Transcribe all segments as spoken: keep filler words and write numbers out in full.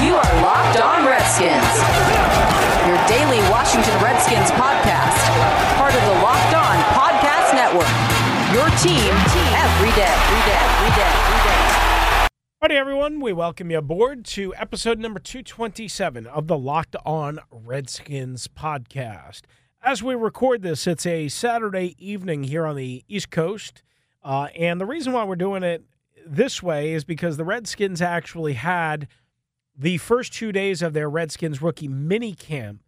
You are Locked On Redskins, your daily Washington Redskins podcast, part of the Locked On Podcast Network. Your team, team every day, every day, every day, every day. Alrighty, everyone. We welcome you aboard to episode number two twenty-seven of the Locked On Redskins podcast. As we record this, it's a Saturday evening here on the East Coast. Uh, and the reason why we're doing it this way is because the Redskins actually had the first two days of their Redskins rookie mini camp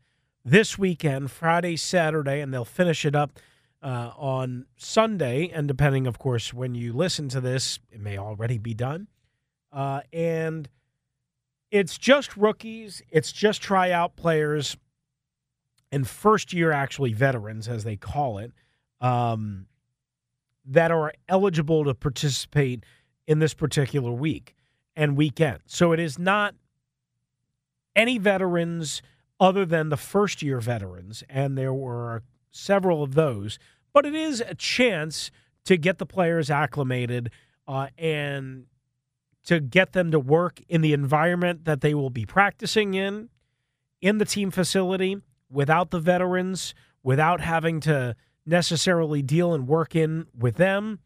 this weekend, Friday, Saturday, and they'll finish it up Uh, on Sunday, and depending, of course, when you listen to this, it may already be done. Uh, and it's just rookies, it's just tryout players, and first-year, actually, veterans, as they call it, um, that are eligible to participate in this particular week and weekend. So it is not any veterans other than the first-year veterans, and there were several of those, but it is a chance to get the players acclimated uh, and to get them to work in the environment that they will be practicing in, in the team facility, without the veterans, without having to necessarily deal and work in with them.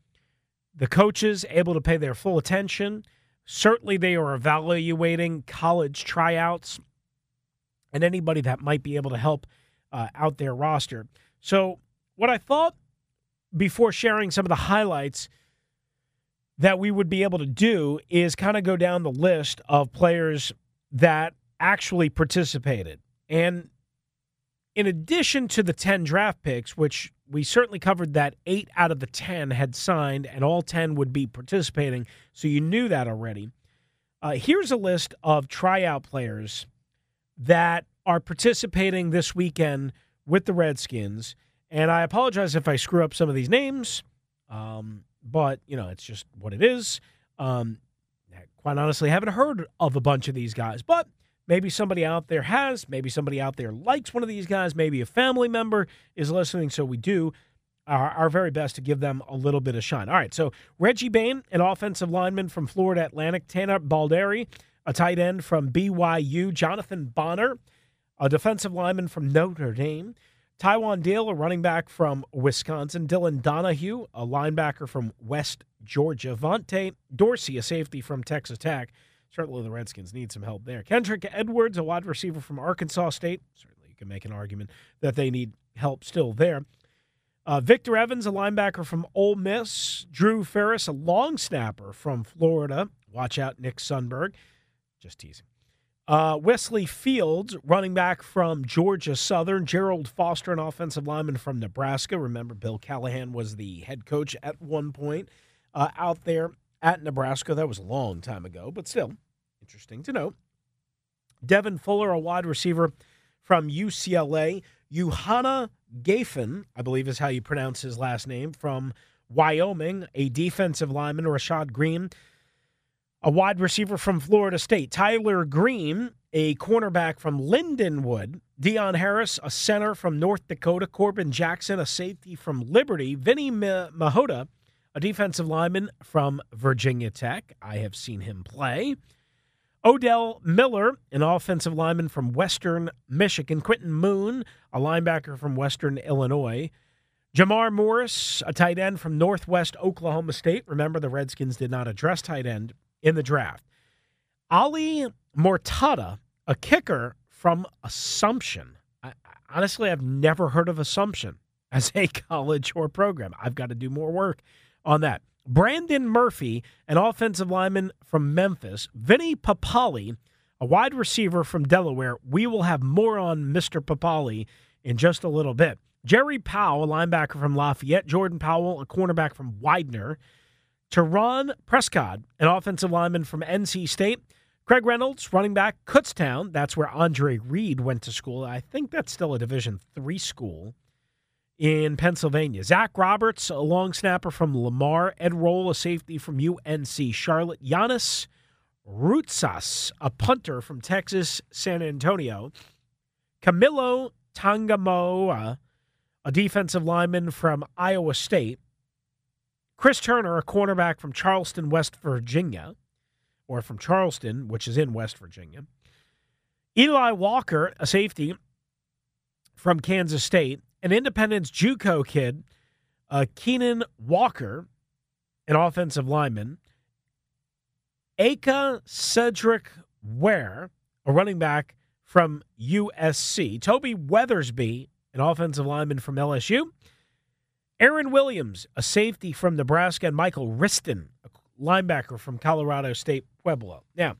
The coaches able to pay their full attention. Certainly they are evaluating college tryouts and anybody that might be able to help uh, out their roster. So what I thought before sharing some of the highlights that we would be able to do is kind of go down the list of players that actually participated. And in addition to the ten draft picks, which we certainly covered that eight out of the ten had signed and all ten would be participating, so you knew that already. Uh, here's a list of tryout players that are participating this weekend with the Redskins, and I apologize if I screw up some of these names, um, but, you know, it's just what it is. Um, quite honestly, I haven't heard of a bunch of these guys, but maybe somebody out there has, maybe somebody out there likes one of these guys, maybe a family member is listening, so we do our, our very best to give them a little bit of shine. All right, so Reggie Bain, an offensive lineman from Florida Atlantic, Tanner Balderi, a tight end from B Y U, Jonathan Bonner, a defensive lineman from Notre Dame, Tywan Dale, a running back from Wisconsin, Dylan Donahue, a linebacker from West Georgia, Vontae Dorsey, a safety from Texas Tech. Certainly the Redskins need some help there. Kendrick Edwards, a wide receiver from Arkansas State. Certainly you can make an argument that they need help still there. Uh, Victor Evans, a linebacker from Ole Miss, Drew Ferris, a long snapper from Florida. Watch out, Nick Sundberg. Just teasing. Uh, Wesley Fields, running back from Georgia Southern. Gerald Foster, an offensive lineman from Nebraska. Remember, Bill Callahan was the head coach at one point uh, out there at Nebraska. That was a long time ago, but still interesting to note. Devin Fuller, a wide receiver from U C L A. Yohanna Gafin, I believe is how you pronounce his last name, from Wyoming. A defensive lineman, Rashad Green, a wide receiver from Florida State. Tyler Green, a cornerback from Lindenwood. Deion Harris, a center from North Dakota. Corbin Jackson, a safety from Liberty. Vinny Mahota, a defensive lineman from Virginia Tech. I have seen him play. Odell Miller, an offensive lineman from Western Michigan. Quentin Moon, a linebacker from Western Illinois. Jamar Morris, a tight end from Northwest Oklahoma State. Remember, the Redskins did not address tight end in the draft. Ali Mortada, a kicker from Assumption. I, honestly, I've never heard of Assumption as a college or program. I've got to do more work on that. Brandon Murphy, an offensive lineman from Memphis. Vince Papale, a wide receiver from Delaware. We will have more on Mister Papale in just a little bit. Jerry Powell, a linebacker from Lafayette. Jordan Powell, a cornerback from Widener. Teron Prescott, an offensive lineman from N C State. Craig Reynolds, running back, Kutztown. That's where Andre Reed went to school. I think that's still a Division three school in Pennsylvania. Zach Roberts, a long snapper from Lamar. Ed Roll, a safety from U N C Charlotte. Giannis Routsas, a punter from Texas, San Antonio. Camilo Tongamoa, a defensive lineman from Iowa State. Chris Turner, a cornerback from Charleston, West Virginia, or from Charleston, which is in West Virginia. Eli Walker, a safety from Kansas State. An Independence JUCO kid, uh, Keenan Walker, an offensive lineman. Aka Cedric Ware, a running back from U S C. Toby Weathersby, an offensive lineman from L S U. Aaron Williams, a safety from Nebraska, and Michael Riston, a linebacker from Colorado State, Pueblo. Now,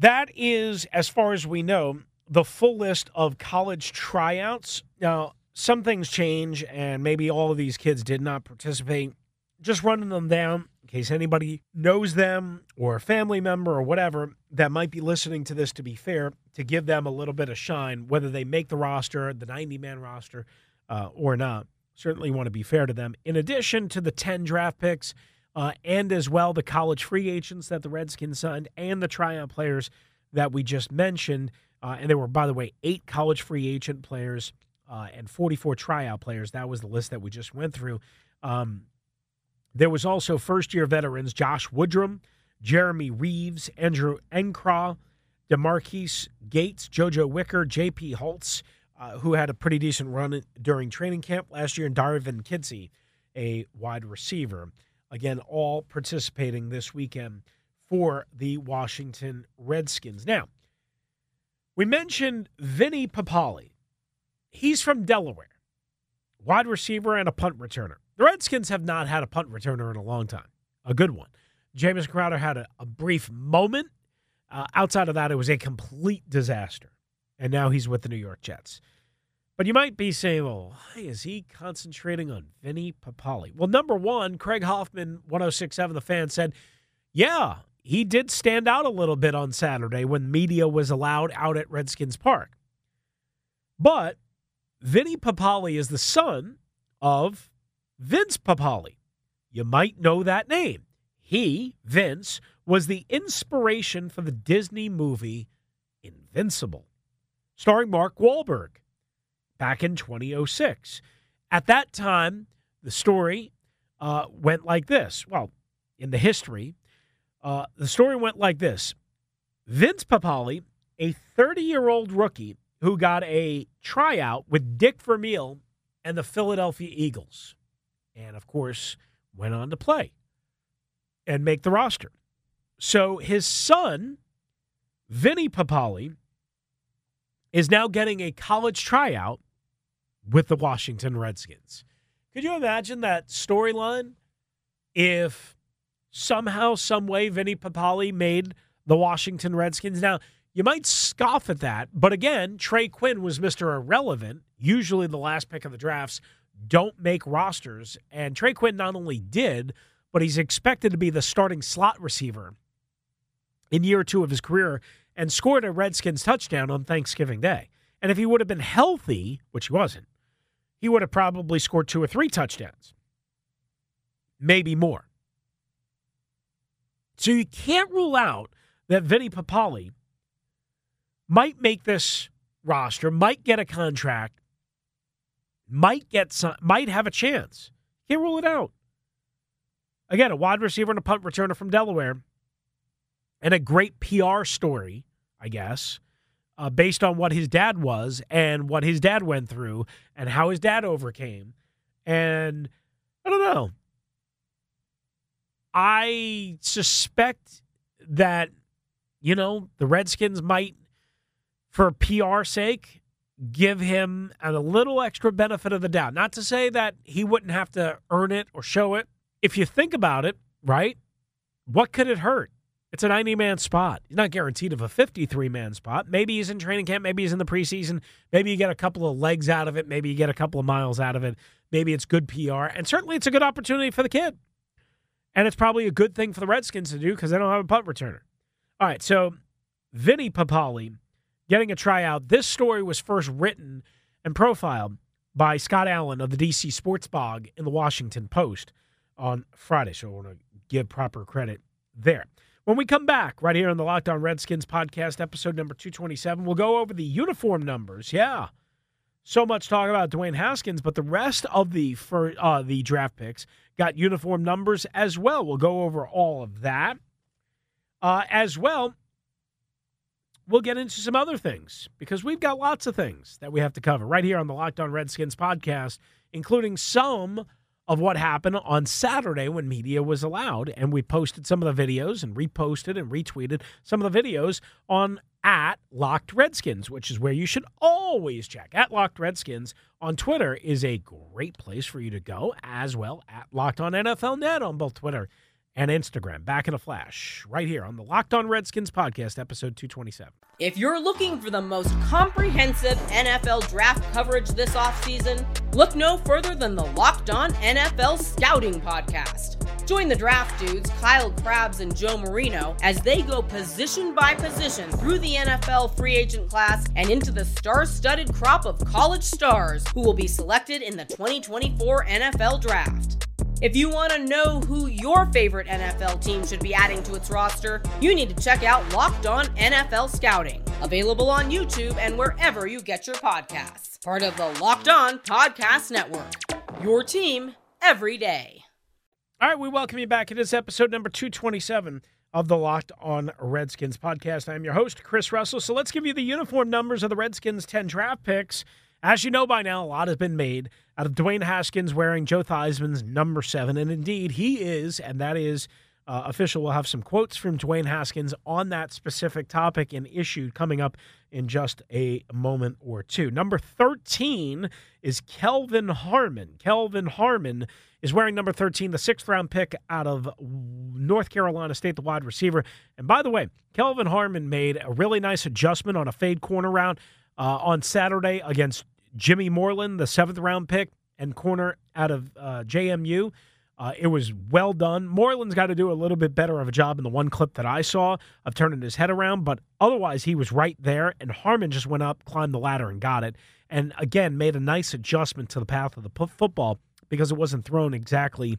that is, as far as we know, the full list of college tryouts. Now, some things change, and maybe all of these kids did not participate. Just running them down in case anybody knows them or a family member or whatever that might be listening to this, to be fair, to give them a little bit of shine, whether they make the roster, the ninety-man roster, uh, or not. Certainly want to be fair to them. In addition to the ten draft picks uh, and as well the college free agents that the Redskins signed and the tryout players that we just mentioned, uh, and there were, by the way, eight college free agent players uh, and forty-four tryout players. That was the list that we just went through. Um, there was also first-year veterans Josh Woodrum, Jeremy Reeves, Andrew Encraw, DeMarquise Gates, JoJo Wicker, J P Holtz, Uh, who had a pretty decent run during training camp last year, and Darvin Kidsey, a wide receiver. Again, all participating this weekend for the Washington Redskins. Now, we mentioned Vince Papale. He's from Delaware, wide receiver and a punt returner. The Redskins have not had a punt returner in a long time, a good one. Jamison Crowder had a, a brief moment. Uh, outside of that, it was a complete disaster. And now he's with the New York Jets. But you might be saying, well, why is he concentrating on Vince Papale? Well, number one, Craig Hoffman, one oh six point seven The Fan, said, yeah, he did stand out a little bit on Saturday when media was allowed out at Redskins Park. But Vince Papale is the son of Vince Papale. You might know that name. He, Vince, was the inspiration for the Disney movie Invincible, starring Mark Wahlberg, back in twenty oh six. At that time, the story uh, went like this. Well, in the history, uh, the story went like this. Vince Papale, a thirty-year-old rookie who got a tryout with Dick Vermeil and the Philadelphia Eagles, and, of course, went on to play and make the roster. So his son, Vince Papale, is now getting a college tryout with the Washington Redskins. Could you imagine that storyline if somehow, some way, Vince Papale made the Washington Redskins? Now, you might scoff at that, but again, Trey Quinn was Mister Irrelevant. Usually the last pick of the drafts don't make rosters, and Trey Quinn not only did, but he's expected to be the starting slot receiver in year two of his career, and scored a Redskins touchdown on Thanksgiving Day. And if he would have been healthy, which he wasn't, he would have probably scored two or three touchdowns, maybe more. So you can't rule out that Vince Papale might make this roster, might get a contract, might get some, might have a chance. Can't rule it out. Again, a wide receiver and a punt returner from Delaware, and a great P R story, I guess, uh, based on what his dad was and what his dad went through and how his dad overcame. And I don't know. I suspect that, you know, the Redskins might, for P R sake, give him a little extra benefit of the doubt. Not to say that he wouldn't have to earn it or show it. If you think about it, right, what could it hurt? It's a ninety-man spot. He's not guaranteed of a fifty-three-man spot. Maybe he's in training camp. Maybe he's in the preseason. Maybe you get a couple of legs out of it. Maybe you get a couple of miles out of it. Maybe it's good P R. And certainly it's a good opportunity for the kid. And it's probably a good thing for the Redskins to do because they don't have a punt returner. All right, so Vinny Papale getting a tryout. This story was first written and profiled by Scott Allen of the D C Sports Blog in the Washington Post on Friday. So I want to give proper credit there. When we come back, right here on the Locked On Redskins podcast, episode number two twenty-seven, we'll go over the uniform numbers. Yeah, so much talk about Dwayne Haskins, but the rest of the for, uh, the draft picks got uniform numbers as well. We'll go over all of that. Uh, as well, we'll get into some other things, because we've got lots of things that we have to cover right here on the Locked On Redskins podcast, including some of what happened on Saturday when media was allowed, and we posted some of the videos and reposted and retweeted some of the videos on at Locked Redskins, which is where you should always check. At Locked Redskins on Twitter is a great place for you to go, as well at Locked On N F L Net on both Twitter and Instagram. Back in a flash, right here on the Locked On Redskins podcast, episode two twenty-seven. If you're looking for the most comprehensive N F L draft coverage this offseason, look no further than the Locked On N F L Scouting podcast. Join the draft dudes, Kyle Krabs and Joe Marino, as they go position by position through the N F L free agent class and into the star-studded crop of college stars who will be selected in the twenty twenty-four N F L Draft. If you want to know who your favorite N F L team should be adding to its roster, you need to check out Locked On N F L Scouting, available on YouTube and wherever you get your podcasts. Part of the Locked On Podcast Network, your team every day. All right, we welcome you back. It is episode number two twenty-seven of the Locked On Redskins podcast. I'm your host, Chris Russell. So let's give you the uniform numbers of the Redskins' ten draft picks. As you know by now, a lot has been made out of Dwayne Haskins wearing Joe Theismann's number seven. And indeed, he is, and that is uh, official. We'll have some quotes from Dwayne Haskins on that specific topic and issue coming up in just a moment or two. Number thirteen is Kelvin Harmon. Kelvin Harmon is wearing number thirteen, the sixth-round pick out of North Carolina State, the wide receiver. And by the way, Kelvin Harmon made a really nice adjustment on a fade corner route Uh, on Saturday against Jimmy Moreland, the seventh-round pick and corner out of uh, J M U. Uh, it was well done. Moreland's got to do a little bit better of a job in the one clip that I saw of turning his head around, but otherwise he was right there, and Harmon just went up, climbed the ladder, and got it, and again made a nice adjustment to the path of the p- football because it wasn't thrown exactly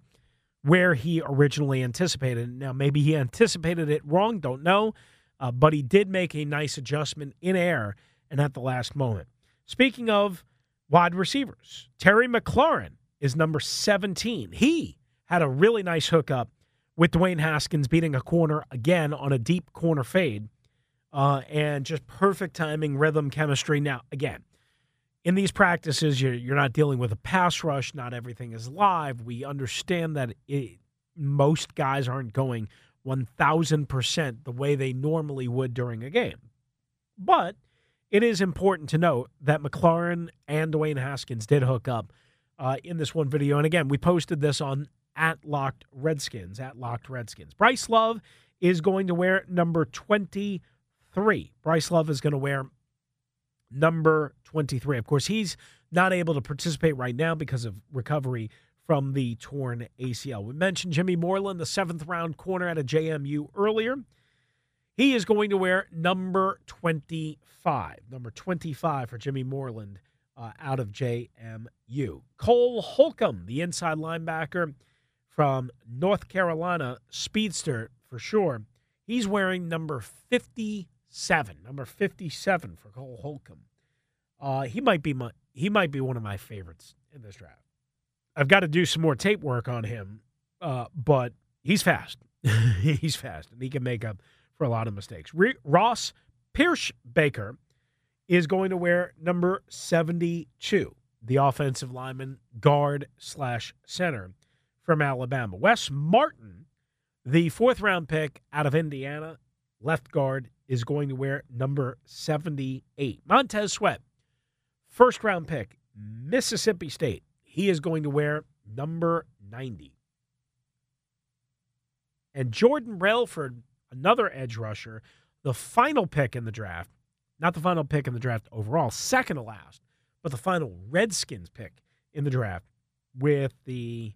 where he originally anticipated. Now, maybe he anticipated it wrong, don't know, uh, but he did make a nice adjustment in air and at the last moment. Speaking of wide receivers, Terry McLaurin is number seventeen. He had a really nice hookup with Dwayne Haskins beating a corner again on a deep corner fade, uh, and just perfect timing, rhythm, chemistry. Now, again, in these practices, you're, you're not dealing with a pass rush. Not everything is live. We understand that it, most guys aren't going one thousand percent the way they normally would during a game. But it is important to note that McLaurin and Dwayne Haskins did hook up uh, in this one video. And again, we posted this on at Locked Redskins, at Locked Redskins. Bryce Love is going to wear number twenty-three. Bryce Love is going to wear number twenty-three. Of course, he's not able to participate right now because of recovery from the torn A C L. We mentioned Jimmy Moreland, the seventh-round corner out of J M U earlier. He is going to wear number twenty-five. Number twenty-five for Jimmy Moreland uh, out of J M U. Cole Holcomb, the inside linebacker from North Carolina, speedster for sure. He's wearing number fifty-seven. Number fifty-seven for Cole Holcomb. Uh, he might be my he might be one of my favorites in this draft. I've got to do some more tape work on him, uh, but he's fast. he's fast, and he can make up for a lot of mistakes. Re- Ross Pierschbaker is going to wear number seventy-two, the offensive lineman, guard slash center from Alabama. Wes Martin, the fourth-round pick out of Indiana, left guard, is going to wear number seventy-eight. Montez Sweat, first-round pick, Mississippi State. He is going to wear number ninety. And Jordan Relford, another edge rusher, the final pick in the draft, not the final pick in the draft overall, second to last, but the final Redskins pick in the draft with the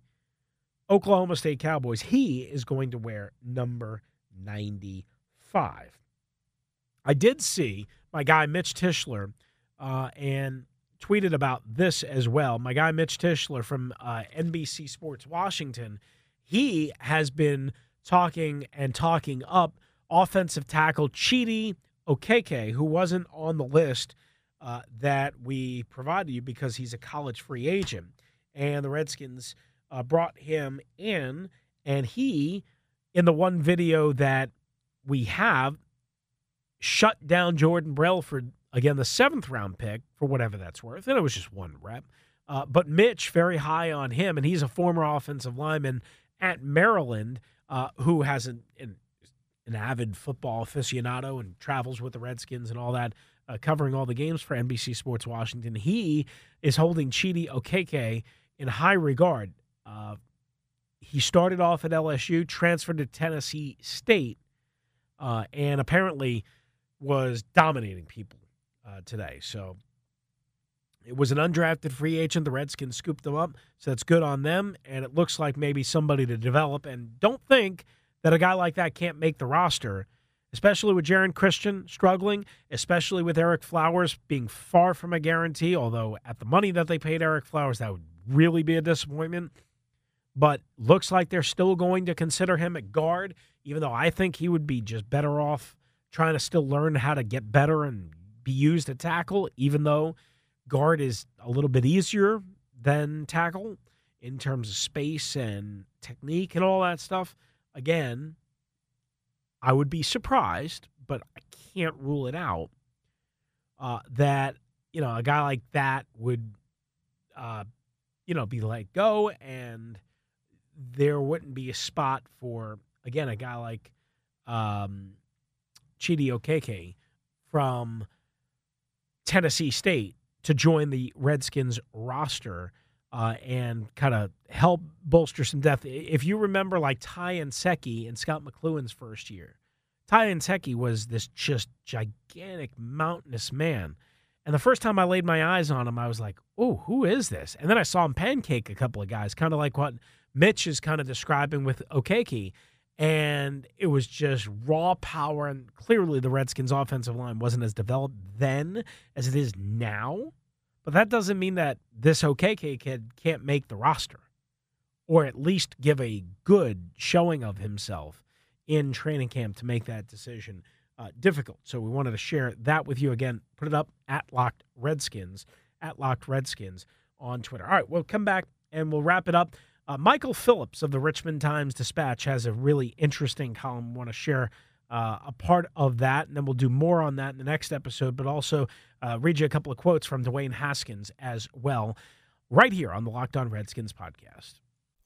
Oklahoma State Cowboys. He is going to wear number ninety-five. I did see my guy Mitch Tischler uh, and tweeted about this as well. My guy Mitch Tischler from uh, N B C Sports Washington, he has been talking and talking up offensive tackle Chidi Okeke, who wasn't on the list uh, that we provided you because he's a college free agent. And the Redskins uh, brought him in, and he, in the one video that we have, shut down Jordan Relford, again, the seventh-round pick, for whatever that's worth, and it was just one rep. Uh, but Mitch, very high on him, and he's a former offensive lineman at Maryland uh, who has an, an, an avid football aficionado and travels with the Redskins and all that, uh, covering all the games for N B C Sports Washington. He is holding Chidi Okeke in high regard. Uh, he started off at L S U, transferred to Tennessee State, uh, and apparently was dominating people uh, today. So it was an undrafted free agent. The Redskins scooped them up, so that's good on them, and it looks like maybe somebody to develop. And don't think that a guy like that can't make the roster, especially with Jaron Christian struggling, especially with Eric Flowers being far from a guarantee, although at the money that they paid Eric Flowers, that would really be a disappointment. But looks like they're still going to consider him at guard, even though I think he would be just better off trying to still learn how to get better and be used at tackle, even though guard is a little bit easier than tackle in terms of space and technique and all that stuff. Again, I would be surprised, but I can't rule it out, uh, that, you know, a guy like that would, uh, you know, be let go, and there wouldn't be a spot for, again, a guy like um, Chidi Okeke from Tennessee State to join the Redskins roster uh, and kind of help bolster some depth. If you remember, like, Ty Nsekhi in Scott McLuhan's first year, Ty Nsekhi was this just gigantic, mountainous man. And the first time I laid my eyes on him, I was like, oh, who is this? And then I saw him pancake a couple of guys, kind of like what Mitch is kind of describing with Okeke. And it was just raw power, and clearly the Redskins' offensive line wasn't as developed then as it is now. But that doesn't mean that this Okeke kid can't make the roster, or at least give a good showing of himself in training camp to make that decision uh, difficult. So we wanted to share that with you. Again, put it up at Locked Redskins, at Locked Redskins on Twitter. All right, we'll come back and we'll wrap it up. Uh, Michael Phillips of the Richmond Times-Dispatch has a really interesting column. We want to share uh, a part of that, and then we'll do more on that in the next episode, but also uh, read you a couple of quotes from Dwayne Haskins as well, right here on the Locked On Redskins podcast.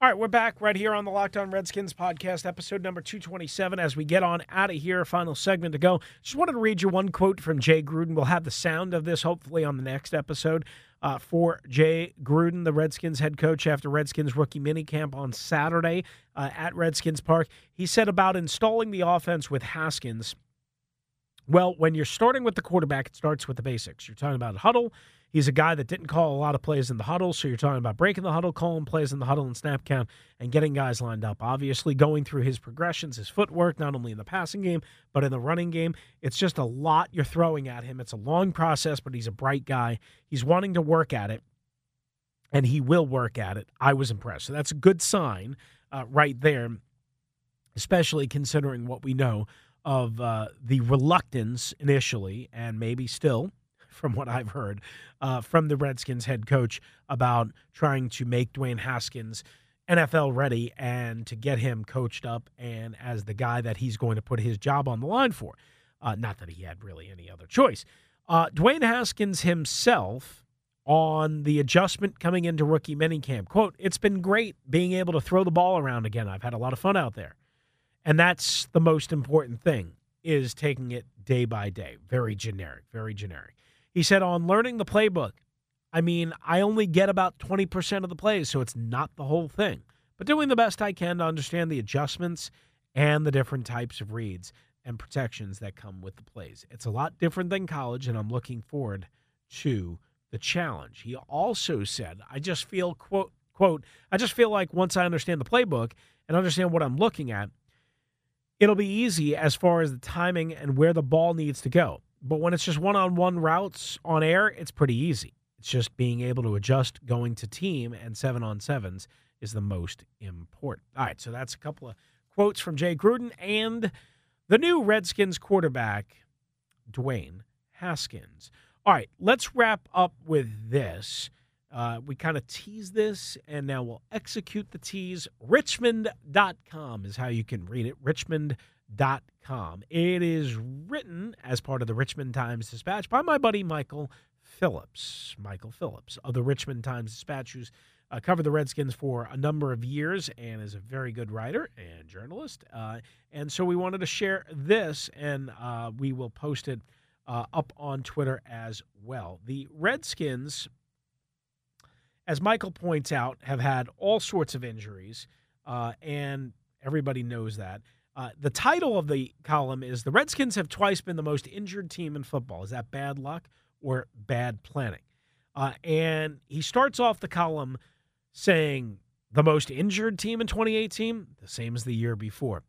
All right, we're back right here on the Locked On Redskins podcast, episode number two twenty-seven. As we get on out of here, final segment to go, just wanted to read you one quote from Jay Gruden. We'll have the sound of this hopefully on the next episode. Uh, for Jay Gruden, the Redskins head coach, after Redskins rookie minicamp on Saturday uh, at Redskins Park, he said about installing the offense with Haskins, well, when you're starting with the quarterback, it starts with the basics. You're talking about a huddle. He's a guy that didn't call a lot of plays in the huddle, so you're talking about breaking the huddle, calling plays in the huddle and snap count, and getting guys lined up. Obviously, going through his progressions, his footwork, not only in the passing game, but in the running game. It's just a lot you're throwing at him. It's a long process, but he's a bright guy. He's wanting to work at it. and he will work at it. I was impressed. So that's a good sign uh, right there, especially considering what we know of uh, the reluctance initially, and maybe still, from what I've heard, uh, from the Redskins head coach about trying to make Dwayne Haskins N F L ready and to get him coached up and as the guy that he's going to put his job on the line for. Uh, not that he had really any other choice. Uh, Dwayne Haskins himself, on the adjustment coming into rookie minicamp, quote, "It's been great being able to throw the ball around again. I've had a lot of fun out there." And that's the most important thing, is taking it day by day. Very generic, very generic. He said, "On learning the playbook, I mean, I only get about twenty percent of the plays, so it's not the whole thing. But doing the best I can to understand the adjustments and the different types of reads and protections that come with the plays. It's a lot different than college, and I'm looking forward to the challenge." He also said, I just feel, quote, quote, "I just feel like once I understand the playbook and understand what I'm looking at, it'll be easy as far as the timing and where the ball needs to go. But when it's just one-on-one routes on air, it's pretty easy. It's just being able to adjust going to team, and seven-on-sevens is the most important." All right, so that's a couple of quotes from Jay Gruden and the new Redskins quarterback, Dwayne Haskins. All right, let's wrap up with this. Uh, we kind of tease this, and now we'll execute the tease. Richmond dot com is how you can read it, richmond dot com. It is written as part of the Richmond Times-Dispatch by my buddy Michael Phillips, Michael Phillips of the Richmond Times-Dispatch, who's uh, covered the Redskins for a number of years and is a very good writer and journalist. Uh, and so we wanted to share this, and uh, we will post it uh, up on Twitter as well. The Redskins, as Michael points out, have had all sorts of injuries, uh, and everybody knows that. Uh, the title of the column is, "The Redskins have twice been the most injured team in football. Is that bad luck or bad planning?" Uh, and he starts off the column saying the most injured team in twenty eighteen, the same as the year before,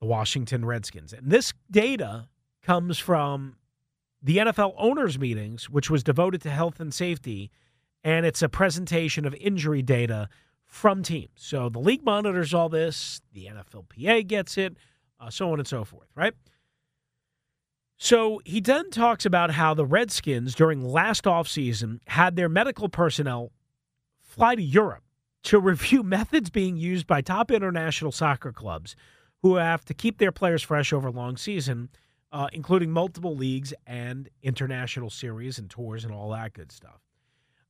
the Washington Redskins. And this data comes from the N F L owners' meetings, which was devoted to health and safety, and it's a presentation of injury data from teams. So the league monitors all this, the N F L P A gets it, uh, so on and so forth, right? So he then talks about how the Redskins during last offseason had their medical personnel fly to Europe to review methods being used by top international soccer clubs who have to keep their players fresh over a long season, uh, including multiple leagues and international series and tours and all that good stuff.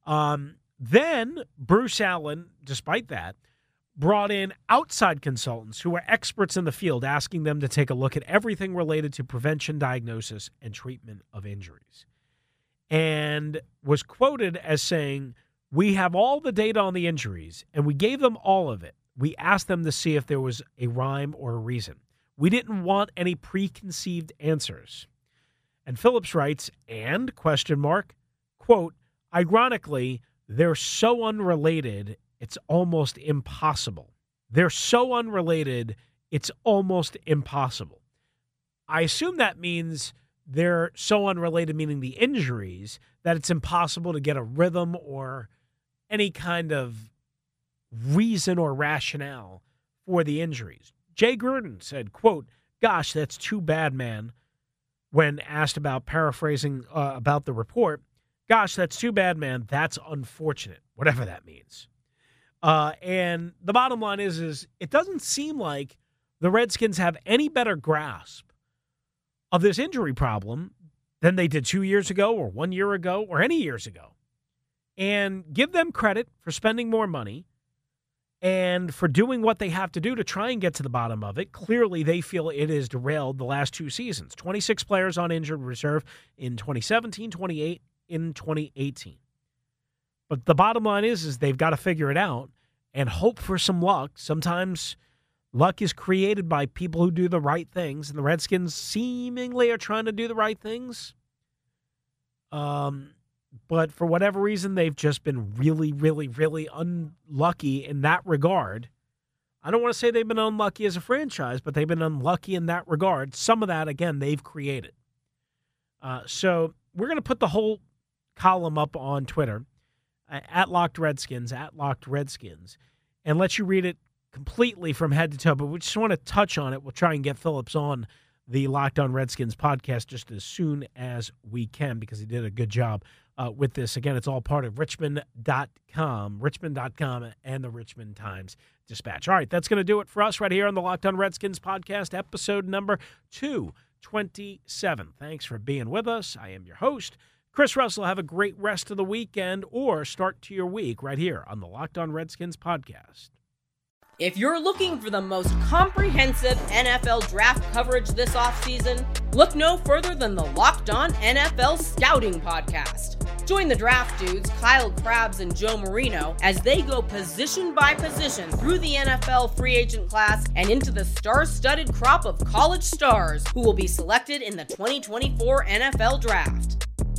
Um, then Bruce Allen, despite that, brought in outside consultants who are experts in the field, asking them to take a look at everything related to prevention, diagnosis, and treatment of injuries. And was quoted as saying, "We have all the data on the injuries, and we gave them all of it. We asked them to see if there was a rhyme or a reason. We didn't want any preconceived answers." And Phillips writes, and, question mark, quote, "Ironically, they're so unrelated, it's almost impossible. They're so unrelated, it's almost impossible." I assume that means they're so unrelated, meaning the injuries, that it's impossible to get a rhythm or any kind of reason or rationale for the injuries. Jay Gruden said, quote, "Gosh, that's too bad, man." When asked about paraphrasing uh, about the report, "Gosh, that's too bad, man. That's unfortunate," whatever that means. Uh, and the bottom line is, is it doesn't seem like the Redskins have any better grasp of this injury problem than they did two years ago or one year ago or any years ago. And give them credit for spending more money and for doing what they have to do to try and get to the bottom of it. Clearly, they feel it has derailed the last two seasons. twenty-six players on injured reserve in twenty seventeen, twenty-eight in twenty eighteen. But the bottom line is, is they've got to figure it out and hope for some luck. Sometimes luck is created by people who do the right things, and the Redskins seemingly are trying to do the right things. Um, but for whatever reason, they've just been really, really, really unlucky in that regard. I don't want to say they've been unlucky as a franchise, but they've been unlucky in that regard. Some of that, again, they've created. Uh, so we're going to put the whole column up on Twitter at Locked Redskins, at Locked Redskins, and let you read it completely from head to toe. But we just want to touch on it. We'll try and get Phillips on the Locked On Redskins podcast just as soon as we can, because he did a good job uh, with this. Again, it's all part of richmond dot com, richmond dot com, and the Richmond Times-Dispatch. All right, that's going to do it for us right here on the Locked On Redskins podcast, episode number two twenty-seven. Thanks for being with us. I am your host, Chris Russell. Have a great rest of the weekend or start to your week right here on the Locked On Redskins podcast. If you're looking for the most comprehensive N F L draft coverage this offseason, look no further than the Locked On N F L Scouting podcast. Join the draft dudes, Kyle Krabs and Joe Marino, as they go position by position through the N F L free agent class and into the star-studded crop of college stars who will be selected in the twenty twenty-four N F L Draft.